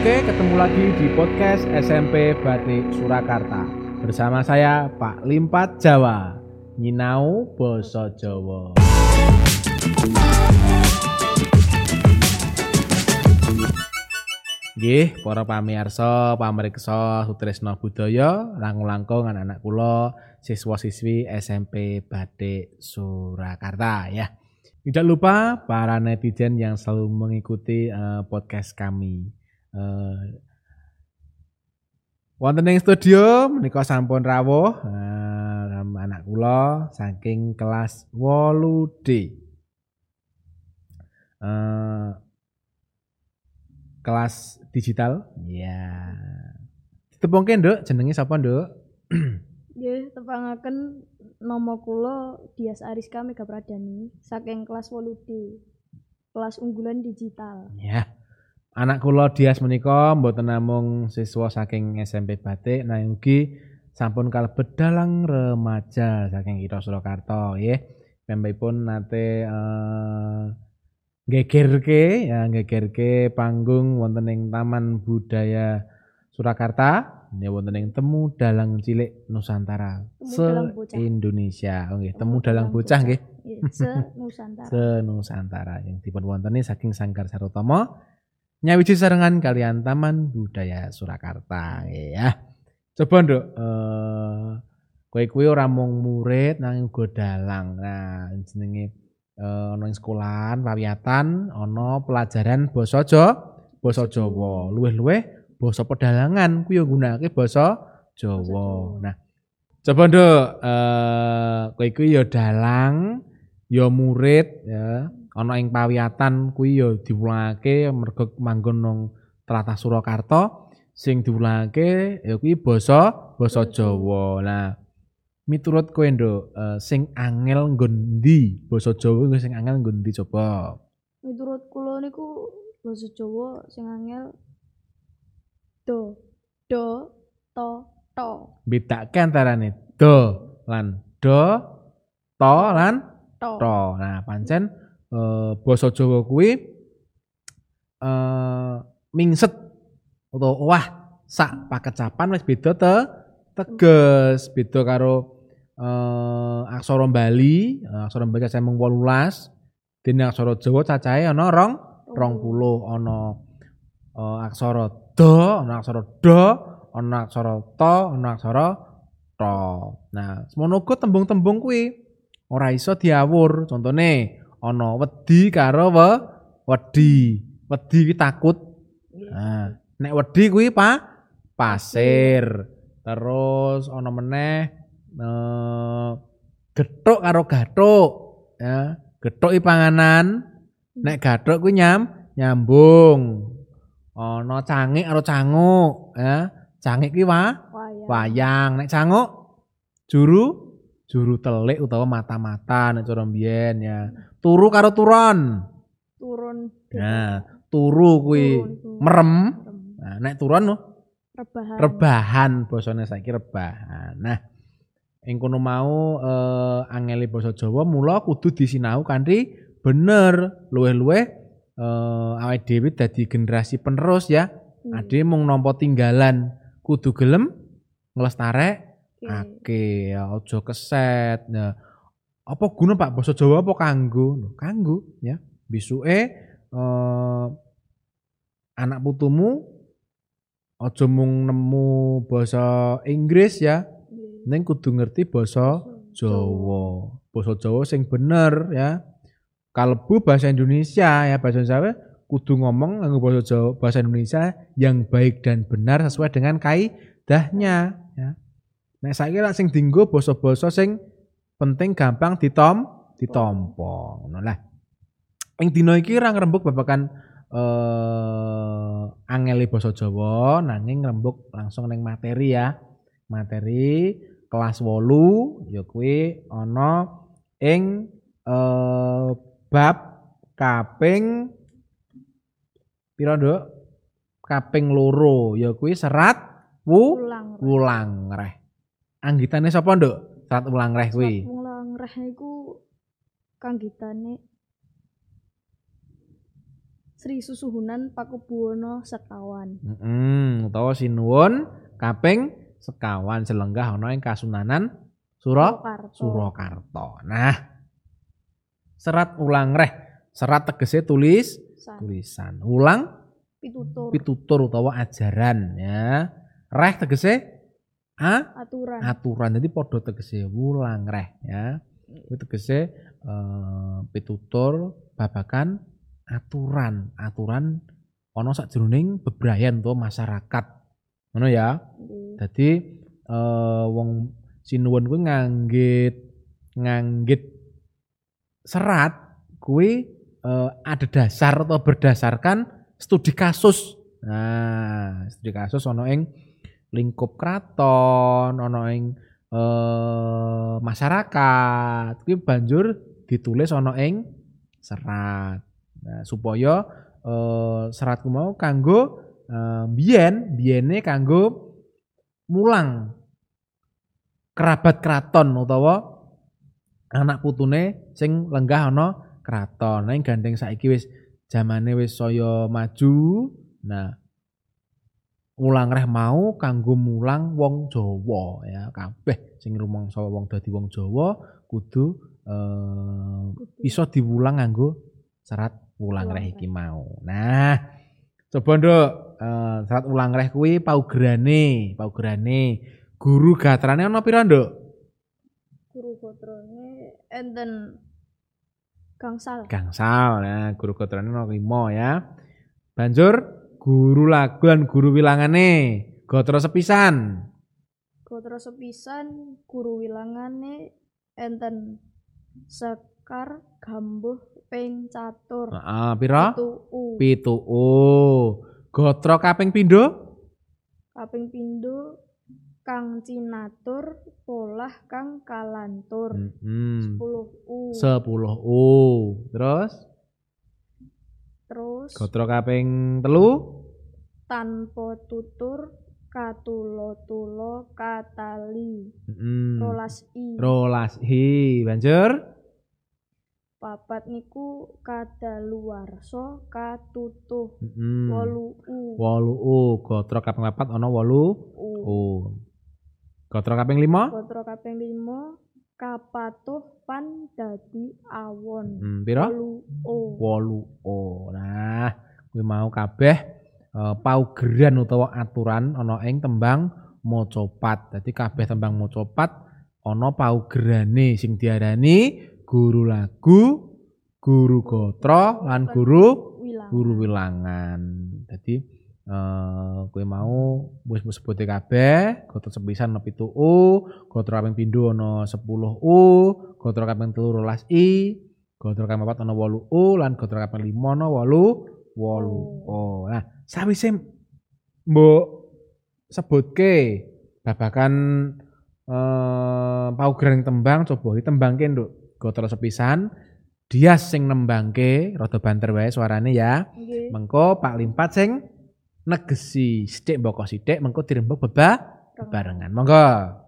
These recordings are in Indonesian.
Oke, ketemu lagi di podcast SMP Batik Surakarta. Bersama saya Pak Limpat Jawa, nyinau basa Jawa. Nggih, para pamirsa, pamriksa Sutresna Budaya, langkung-langkung anak-anak kula, siswa-siswi SMP Batik Surakarta ya. Tidak lupa para netizen yang selalu mengikuti podcast kami. Wonten ing studio menika sampun rawuh anak kula saking kelas 8D. Kelas digital. Iya. Ditepungke, Nduk, jenenge sapa, Nduk? Nggih, tepangaken nama kula Dias Ariska Megapradani saking kelas 8D. Kelas unggulan digital. Ya. Anak kula Dias menika mboten namung siswa saking SMP Batik, nanging ugi sampun kalebet dalang remaja saking Kutha Surakarta nggih. Piyambakipun nate ngegerke panggung wonten ing Taman Budaya Surakarta, wonten ing temu dalang cilik Nusantara se-Indonesia. Nggih, temu dalang bocah nggih. Se-Nusantara. Se-Nusantara yang dipun wonteni saking Sanggar Sarutomo. Nyawiji sarengan kalian Taman Budaya Surakarta ya. Coba Nduk, kowe ora mung murid nanging uga dalang. Nah, jenenge ana ing sekolahan pawiyatan ana pelajaran basa Jawa. Luwih-luwih basa pedalangan kuwi yo nggunakake basa Jawa. Nah, coba Nduk, kowe kuwi yo dalang, yo murid ya. Ana ing pawiyatan kuwi ya diwulangake mergo manggon nang tlatah Surakarta sing diwulangake ya kuwi basa Jawa. Nah, miturut kowe Nduk, sing angel nggo ndi basa Jawa sing angel nggo ndi coba? Miturut kula niku basa Jawa sing angel do, do, to, to. Bedake antarane do lan do, to lan to. Nah, pancen basa Jawa kuwi mingset utawa owah sak pakecapan wis beda teges, beda karo aksara Bali. Aksara Bali cacahe mung 18, dene aksara Jawa cacahe ana 20. Ana aksara da, ana aksara do, ana aksara ta, ana aksara ta. Nah, semono uga tembung-tembung kuwi ora iso diawur. Contone ana wedi karo wedi. Wedi kuwi takut. Nah, nek wedi kuwi pasir. Terus ana meneh gethuk karo gathuk, ya. Gethuk iki panganan, nek gathuk kuwi nyambung. Ana cangik karo canguk, ya. Cangik kuwi wayang. Nek canguk juru telik utawa mata-mata nek cara mbiyen ya. Turu karo turun. Nah, turu kuwi merem. Nah, nek turun rebahan basane saiki rebahan. Nah, ing kono mau angeli basa Jawa mula kudu disinau kanthi bener, luweh-luweh awake dhewe dadi generasi penerus ya. Ade mung nampa tinggalan kudu gelem nglestarek ake, aja keset. Nah, apa guna Pak basa Jawa apa kanggo ya bisuke anak putumu aja mung nemu basa Inggris ya, ning kudu ngerti basa Jawa. Basa Jawa sing bener ya, kalebu bahasa Indonesia ya. Bahasa Jawa kudu ngomong nganggo basa Jawa, bahasa Indonesia yang baik dan benar sesuai dengan kaidahnya ya. Nek saiki lak sing dienggo basa-basa sing penting gampang ditompo. Ngono lah. Ing dina iki ora ngrembug babagan angele basa Jawa, nanging ngrembug langsung ning materi ya. Materi kelas 8 ya kuwi ana ing bab kaping pira, Nduk? Kaping 2 ya kuwi Serat Wulangreh. Anggitane sapa, Nduk? Serat Wulangreh kuwi. Serat Wulangreh iku kanggitane Sri Susuhunan Pakubuwono Sekawan. Utawa sinuwun kaping sekawan selenggah ana ing Kasunanan Surakarta. Nah, serat Wulangreh, serat tegese tulis tulisan. Wulang pitutur utawa ajaran ya. Reh tegese aturan. Jadi podo tegese Wulangreh ya. Kuwi tegese pitutur babakan aturan ana sakjroning bebrayan to masyarakat. Ngono ya. Dadi wong sinuwun kuwi nganggit serat kuwi ada dasar atau berdasarkan studi kasus. Nah, studi kasus ana ing lingkup kraton, ana ing masyarakat. Kuwi banjur ditulis ana ing serat. Nah, supaya serat ku mau kanggo biyene kanggo mulang kerabat kraton utawa anak putune sing lenggah ana kraton. Nah, gandeng saiki wis jamane wis saya maju. Nah, Wulangreh mau kanggo mulang wong Jawa ya, kabeh sing rumangsa wong dadi wong Jawa kudu bisa diwulang nganggo serat Wulangreh iki mau. Nah, coba nduk, serat Wulangreh kuwi paugerane. Guru gatrane ana pira, nduk? Guru gatrane enten gangsal. Nah, guru gatrane ana 5 ya. Banjur guru lagu lan guru wilangane gatra sepisan. Guru wilangane enten Sekar Gambuh ping 4. Heeh, pira? 7. Gatra kaping pindho? Kaping pindho kang cinatur, polah kang kalantur. 10. Terus gatra kaping 3 tanpa tutur katulo katali. 12. Banjur 4 niku kadaluwarsa katutuh. 8. Gatra kaping 4 ana 8. Gatra kaping 5? Gatra kaping 5 kapatuh pan dadi awon. Pira? 8. Nah, kuwi mau kabeh paugeran utawa aturan ana ing tembang macapat. Dadi kabeh tembang macapat ana paugerane sing diarani guru lagu, guru gatra, lan guru wilangan. Jadi kowe mau wis sebut kabeh, gatra sepisan 7, gatra kaping pindho ana 10, gatra kaping 3 12, gatra kaping 4 ana 8, lan gatra kaping 5 ana 8. Nah, sawise mbok sebutke babakan paugeran tembang, coba ditembangke, Nduk. Gatra sepisan, dia sing nembangke, rada banter wae suarane ya. Okay. Mengko Pak Limpat sing negesi, sithik mboko sithik mengko dirembug bebarengan. Monggo.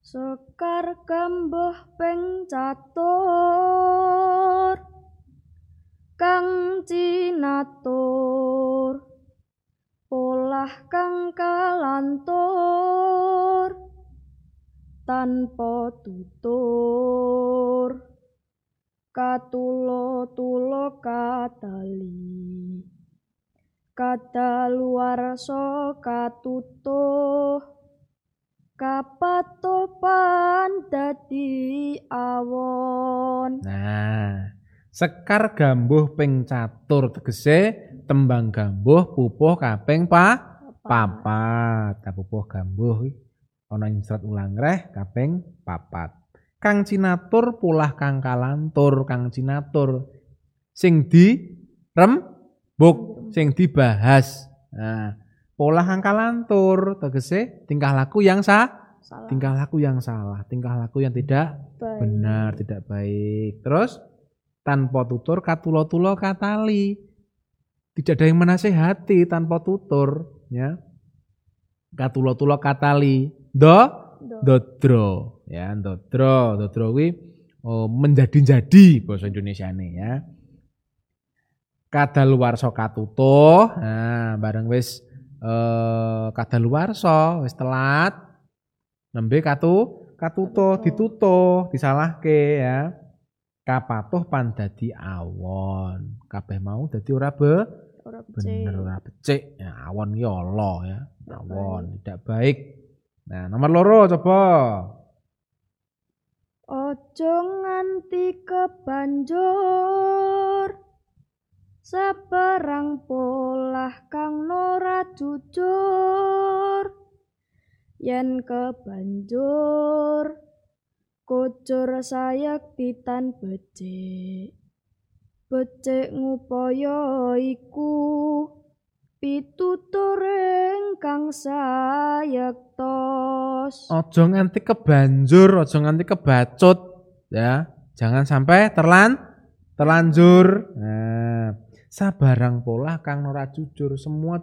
Sekar Gambuh ping 4 kang cinatur, polah kang kalantur, tanpa tutur katulo katali, kadaluwarsa katutuh, kapatopan dadi awon. Nah, Sekar Gambuh ping 4 tegese tembang gambuh pupuh kaping 4. Pupuh gambuh ana ing serat Wulangreh kaping 4. Kang cinatur polah kang kalantur, kang cinatur sing dirembug, sing dibahas. Nah, polah kang kalantur tegese tingkah laku yang salah, tingkah laku yang tidak benar, tidak baik. Terus tanpa tutur katulo katali. Tidak ada yang menasehati tanpa tutur, ya. Katulo katali. Dodro kuwi menjadi-jadi bahasa Indonesiane ya. kadaluwarsa katutuh. Nah, bareng wis kadaluwarsa wis telat nembe katutuh ditutuh disalahke ya. Kapatuh pan dadi awon. Kabeh mau dadi ora bener ora becik. Ya, awon ki ala ya. Awon tidak baik. Nah, nomor loro coba. Ojo nganti kebanjur saperang polah kang nora jujur, yen kebanjur kocor sayak titan becik, becik ngupaya iku pitutur ingkang sayak tos. Ojo nganti kebanjur, ojo nganti kebacut ya, jangan sampai terlanjur. Nah, sabarang pola kang ora jujur, semua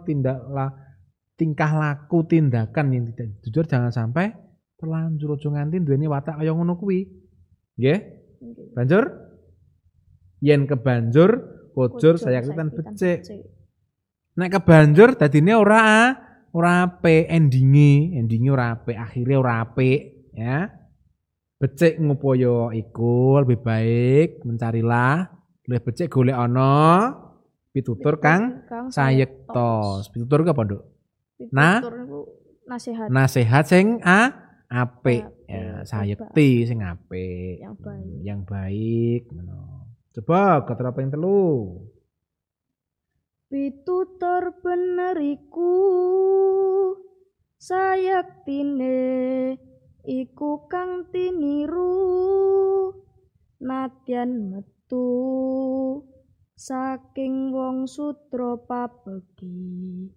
tingkah laku tindakan yang tidak jujur jangan sampai terlanjur. Ojo nganti duweni watak kaya ngono kuwi. Nggih? Banjur yen kebanjur kojur sayakitan becik. Nek kebanjur dadine ora apik endinge ora apik, akhire ora apik ya. Becik ngupaya iku lebih baik mencarilah lebih becik golek ana pitutur kang sayektos. Pitutur apa, Nduk? Pitutur niku nasihat. Nasihat sing apik, ya, sayekti sing apik. Yang baik ngono. Coba keter apa yang telu? Pitutur bener iku sayektine iku kang tiniru natyan metu saking wong sutra pabegi,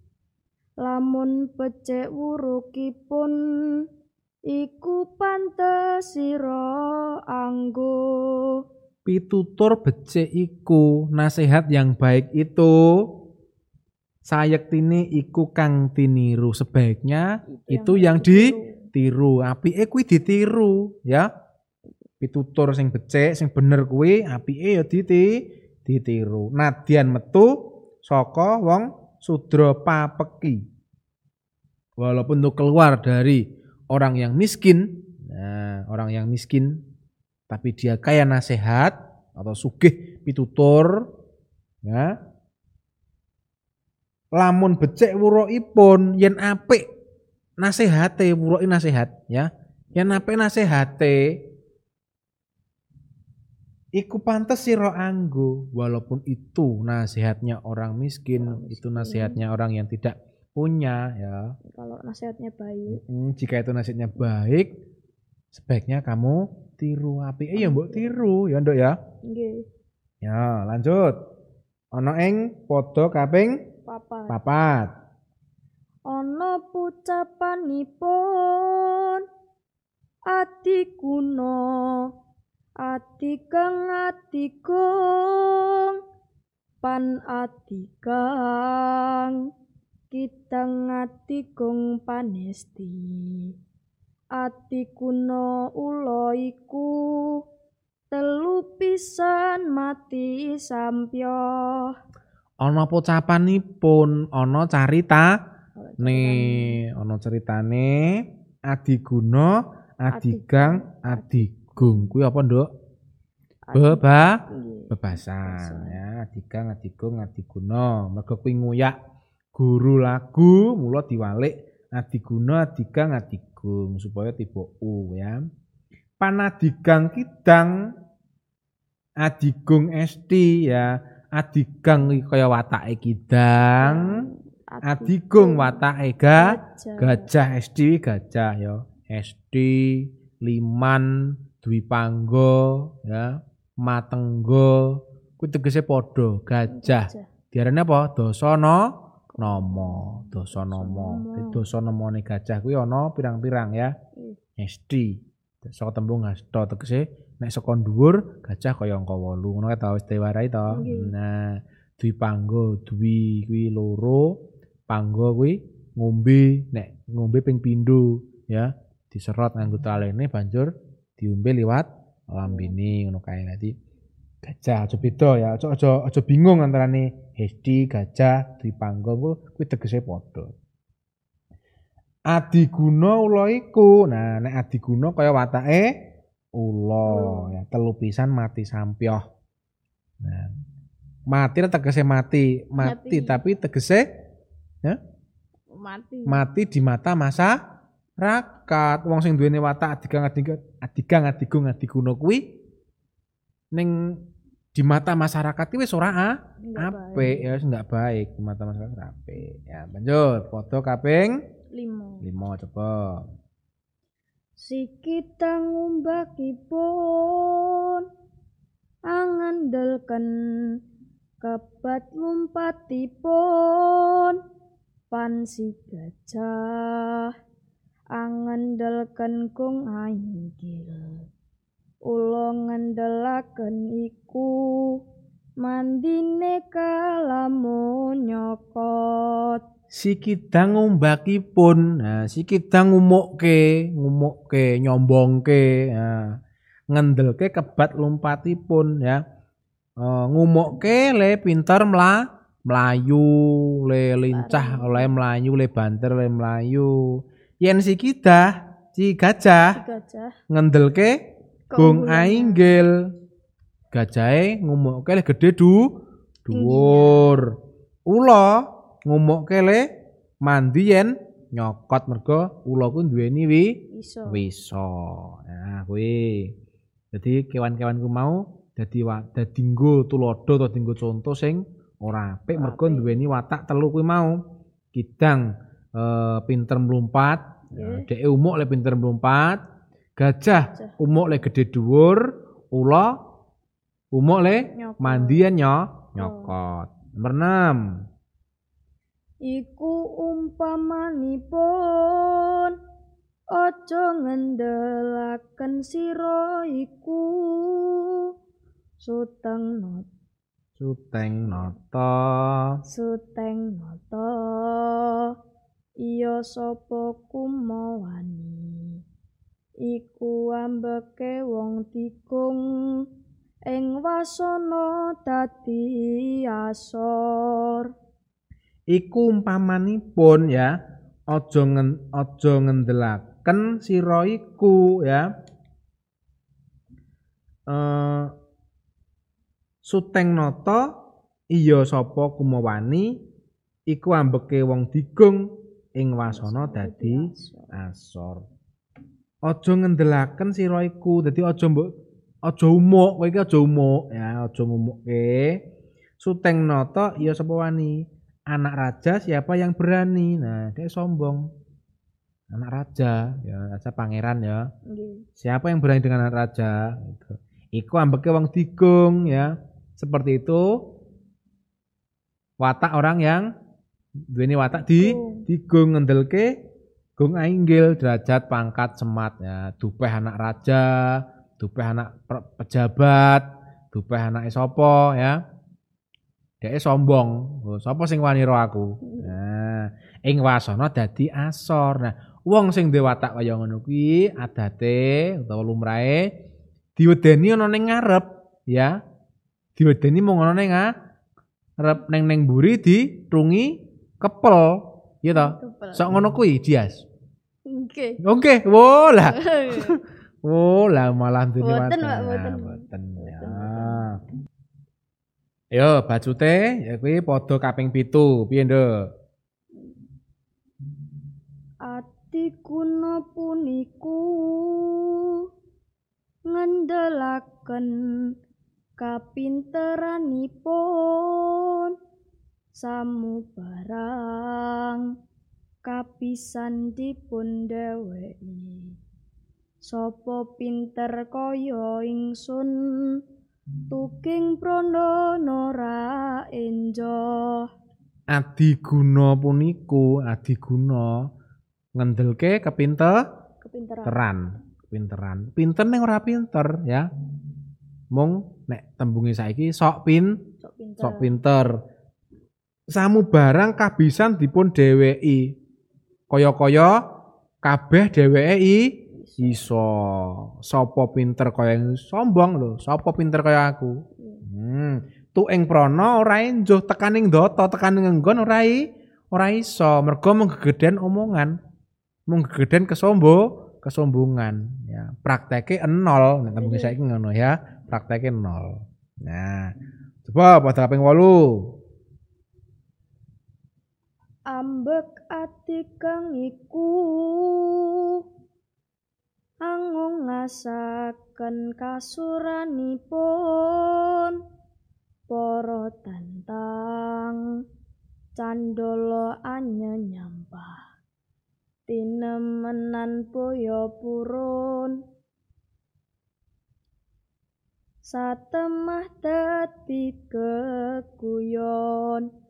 lamun becik wurukipun iku pantes sira anggo. Pitutur becik iku, nasihat yang baik itu sayektine iku kang tiniru, sebaiknya itu yang ditiru. Apike kuwi ditiru ya, pitutur sing becik sing bener kuwi apike ya ditiru, nadyan metu saka wong sudra papeki. Walaupun itu keluar dari orang yang miskin, nah, orang yang miskin tapi dia kaya nasihat atau sugih pitutur, ya. Lamun becik wuruhipun yen apik nasihate, wuruhi nasihat ya. Yen apik nasihate iku pantes sira anggo, walaupun itu nasihatnya orang miskin, itu nasihatnya orang yang tidak punya ya. Kalau nasihatnya baik, jika itu nasihatnya baik, sebaiknya kamu tiru. Apike ya mbok tiru ya, Nduk ya. Nggih. Ya, lanjut. Ana ing pada kaping 4. Ana pucapanipun Adiguna Adigang Adigung pan Adigang Kidang Adigung panesti Adiguna ula iku telu pisan mati sampyoh. Ana pocapanipun, ana caritane, ana ceritane Adiguna Adigang Adigung. Gung kuwi apa, Nduk? Bebasan ya, Adigang Adigung Adiguna. Mergo kuwi nguyak guru lagu, mula diwalik Adiguna Adigang Adigung supaya tiba u ya. Panadigang Kidang Adigung ST ya. Adigang kaya watake kidang, Adigung watake gajah, ST gajah ya. ST liman Dwipanggo ya, Matenggo kuwi tegese padha gajah. Diarani apa? Dasanama. Dasanamane gajah kuwi ana pirang-pirang ya. Hesti. Saka tembung hasta tegese nek saka dhuwur gajah kaya angka 8. Ngono kae ta wis diwarai ta. Nah, Dwipanggo Dwi kuwi 2, Panggo kuwi ngombe, nek ngombe ping 2 ya. Diserot nganggo talene banjur diombe liwat lambene ngono kae. Dadi gajah aja beda ya, aja bingung antarane Hesti gajah Dripangga kuwi tegese padha. Adiguna ula iku. Nah, nek Adiguna kaya watake ula ya, telu pisan mati sampyoh. Nah, mati tegese mati tapi tegese ya mati di mata masyarakat. Wong sing duwene watak Adigang Adigung Adiguna kuwi ning di mata masyarakat itu wis ora apik ya, wis enggak baik di mata masyarakat apik. Ya, lanjut foto kaping 5 coba. Sikita ngumbakipun angandelken kebat ngumpatipun pansi gajah angandelken kung ainggil. Ulo ngendelaken iku mandine kalamun nyokot. Sikidang umbakipun, nah sikidang ngumukke nyombongke, nah ngendelke kebat lompatipun ya. Ngumukke le pinter mlayu, le lincah oleh mlayu, le banter le mlayu. Yen sikidah, si gajah ngendelke Gung ainggil, gajahe ngumukke le gedhe dhuwur. Ula ngumukke le mandi yen nyokot mergo ula ku duweni wisa. Nah, kuwi. Dadi kewan-kewanku mau dadi nggo tuladha utawa nggo conto sing ora apik mergo duweni watak telu kuwi mau. Kidang pinter mlumpat, dheke umuk le pinter mlumpat. Gajah umuk le gede dhuwur, ula umuk le mandian nyokot. Nomor 6. Iku umpamanipun aja ngendelaken sira iku suteng nata iya sapa kumawani iku ambeke wong tikung ing wasana dadi asor. Iku umpamanipun ya, aja ngendelaken sira iku ya. Suteng nata iya sapa kumawani iku ambeke wong tikung ing wasana dadi asor. Aja ngendelaken sira iku, dadi aja umuk, kowe iki aja umuk ya, aja ngumukke. Suteng nata ya sapa wani, anak raja siapa yang berani. Nah, dia sombong. Anak raja, ya raja pangeran ya. Siapa yang berani dengan anak raja gitu. Iku ambeke wong digung ya. Seperti itu watak orang yang duweni watak digung ngendelke Gung ainggil derajat pangkat semat ya, dupeh anak raja, dupeh anak pejabat, dupeh anak sapa ya. Dheke sombong. Sapa sing wani ro aku? Nah, ing wasana dadi asor. Nah, wong sing duwe watak kaya ngono kuwi adate utawa lumrahe diwedeni ana ning ngarep ya. Diwedeni mung ana ning ngarep ning mburi ditrungi kepel. Iya toh, sok ngono kuwi Dias. Oke. Wola malah dunia watak. Boten. Ayo bacute ya kuwi padha kaping 7. Piye, Nduk? Adiguna puniku ngendelaken kapinteranipun samu barang kapisan dipun dheweki sapa pinter kaya ingsun tuking prandana ora enjoh. Adiguna puniku, Adiguna ngendelke kepinteran. Pinter ning ora pinter ya. Mung nek tembunge saiki sok pinter. Samu barang kabisan dipun dheweki. Kaya-kaya kabeh dheweki iso. Sapa pinter kaya sombong lho, sapa pinter kaya aku? Tueng prana ora enjoh tekaning ndata, tekaning nggon ora iso, mergo menggegeden omongan, menggegeden kesombongan. Ya, prakteke nol, nek mung saiki ngono ya, prakteke nol. Nah, coba pada ping 8. Ambek Adigang iku angung ngasaken kasuranipun para tantang candala anyenyampah tinemenan boyo purun satemah dadi keguyon.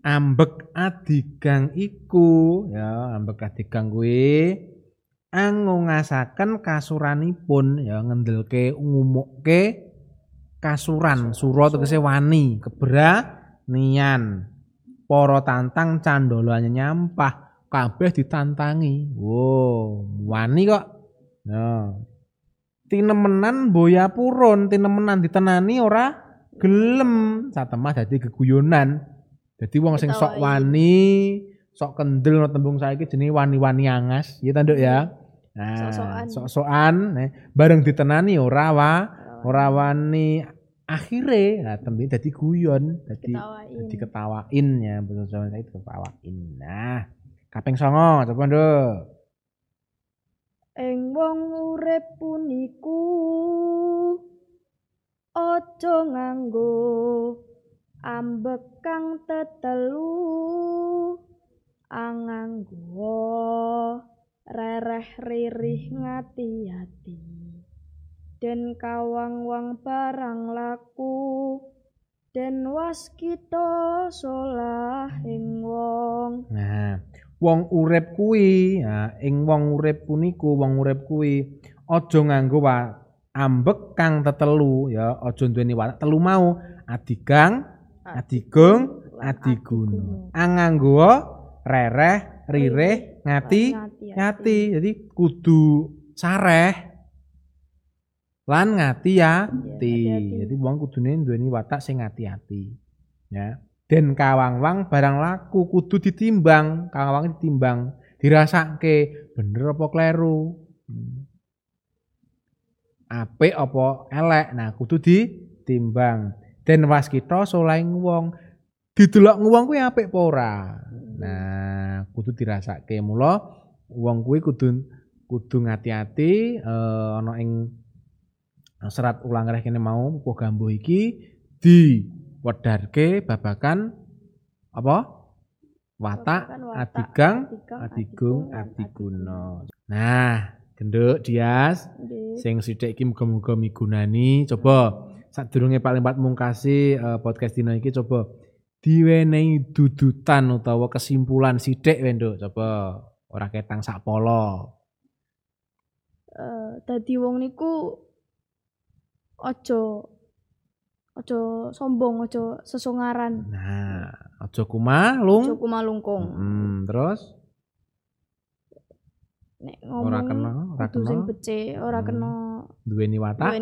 Ambek Adigang iku ya, ambek Adigang kuwi angungasaken kasuranipun ya, ngendelke ngumukke kasuran sura tegese wani keberanian para tantang candala nyampah, kabeh ditantangi. Wow, wani kok ya. Tinemenan boya purun, tinemenan ditenani ora gelem, satemah dadi geguyonan. Jadi wong sing sok wani, sok kendel tembung saiki jenenge wani-wani angas, ya ta Nduk ya. Nah, sok-sokan bareng ditenani ora wani, akhire nah tembe dadi guyon, dadi diketawain ya, betul saiki diketawain. Nah, kaping 9 coba Nduk. Ing wong urip puniku aja nganggo ambek kang tetelu anganggo rereh ririh ngati-ati den kawang-wang barang laku den waskita solah ing wong. Nah, wong urip kuwi, ing wong urip puniku, wong urip kuwi aja nganggo ambek kang tetelu ya, aja duweni watak telu mau. Adigang Adigung Adiguna, anganggo rereh ririh ngati-ngati. Jadi kudu sareh lan ngati-ati. Jadi wong kudune duweni watak sing ngati-ati ya. Den kawang-wang barang laku kudu ditimbang, kawang ditimbang, dirasake bener apa kleru. Apik apa elek. Nah, kudu ditimbang. Den waskita solaing wong, didelok wong kuwi apik apa ora. Nah, kudu dirasake. Mula wong kuwi kudu ngati-ati ana ing Serat Wulangreh kene mau Pupuh Gambuh iki diwedharke babakan apa? Watak Adigang Adigung Adiguna. Nah, genduk Dias, sing sithik iki muga-muga migunani. Coba sadurunge Pak Limpat mungkasi podcast dino iki coba diwenehi dudutan utawa kesimpulan sithik wae Nduk, coba ora ketang sak polo. Dadi wong niku aja sombong, aja sesongaran. Nah, aja kumalungkung. Terus nek ngomong ora kena sing becik, ora kena duweni watak.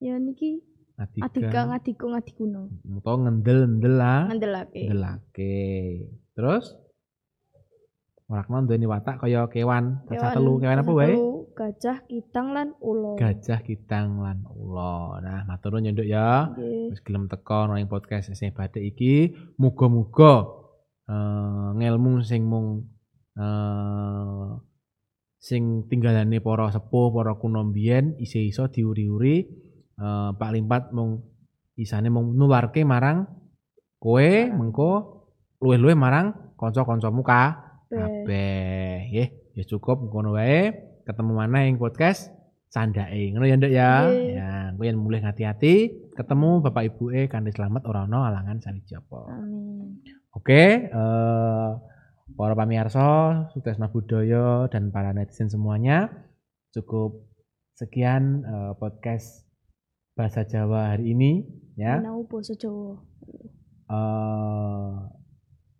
Ya niki Adigang Adigung Adiguna. Muto ngendelake. Terus ora kena duweni watak kaya kewan apa wae? Gajah kidang lan ula. Nah, matur nuwun Nduk ya. Wis gelem teko nang podcast SMP Batik iki, muga-muga ngelmu sing mung sing tinggalane para sepuh, para kuno mbiyen isih iso diuri-uri. Pak Limpat mung isane mung nularke marang kowe, mengko luwih-luwih marang kanca-kancamu kabeh. Nggih, ya cukup ngono wae. Ketemu maneh ing podcast candhake. Ngono ya Nduk ya. Ya, kowe yen mulih hati-hati, ketemu bapak ibuke kanthi slamet ora ana alangan sawiji apa. Amin. Oke, para pamirsa Sutresna Budaya dan para netizen semuanya, cukup sekian podcast Bahasa Jawa hari ini ya. Menawi basa Jawa.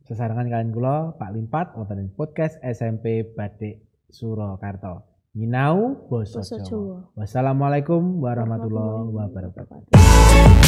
Sesarengan kalian kula Pak Limpat wonten ing podcast SMP Batik Surakarta. Menawi basa Jawa. Wassalamualaikum warahmatullahi wabarakatuh.